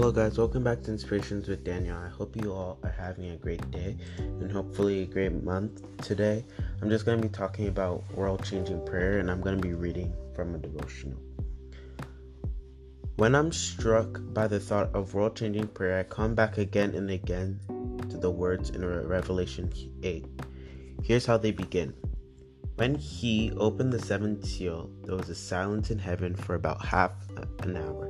Hello guys, welcome back to Inspirations with Daniel. I hope you all are having a great day and hopefully a great month. Today, I'm just going to be talking about world-changing prayer, and I'm going to be reading from a devotional. When I'm struck by the thought of world-changing prayer, I come back again and again to the words in Revelation 8. Here's how they begin. When he opened the seventh seal, there was a silence in heaven for about half an hour.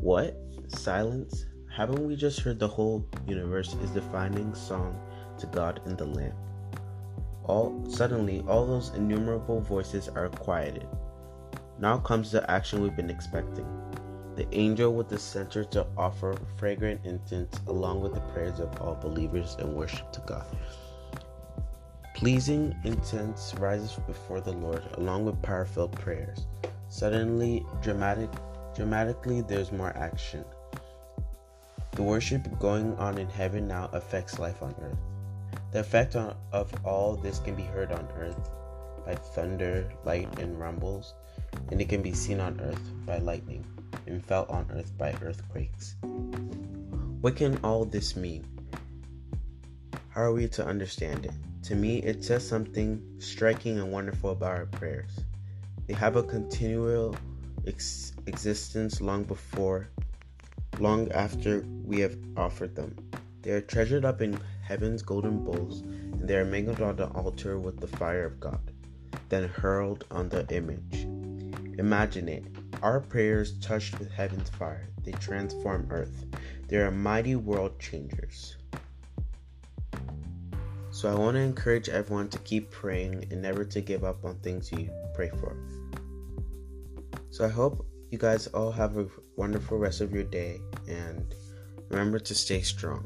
What? Silence? Haven't we just heard the whole universe is defining song to God and the Lamb? Suddenly, all those innumerable voices are quieted. Now comes the action we've been expecting. The angel with the censer to offer fragrant incense along with the prayers of all believers and worship to God. Pleasing incense rises before the Lord along with power-filled prayers. Suddenly, dramatically, there's more action. The worship going on in heaven now affects life on earth. The effect of all this can be heard on earth by thunder, light, and rumbles, and it can be seen on earth by lightning and felt on earth by earthquakes. What can all this mean? How are we to understand it? To me, it says something striking and wonderful about our prayers. They have a continual existence long after we have offered them. They are treasured up in heaven's golden bowls, and they are mangled on the altar with the fire of God, then hurled on the image. Imagine it. Our prayers touched with heaven's fire. They transform earth. They are mighty world changers. So I want to encourage everyone to keep praying and never to give up on things you pray for. So I hope you guys all have a wonderful rest of your day, and remember to stay strong.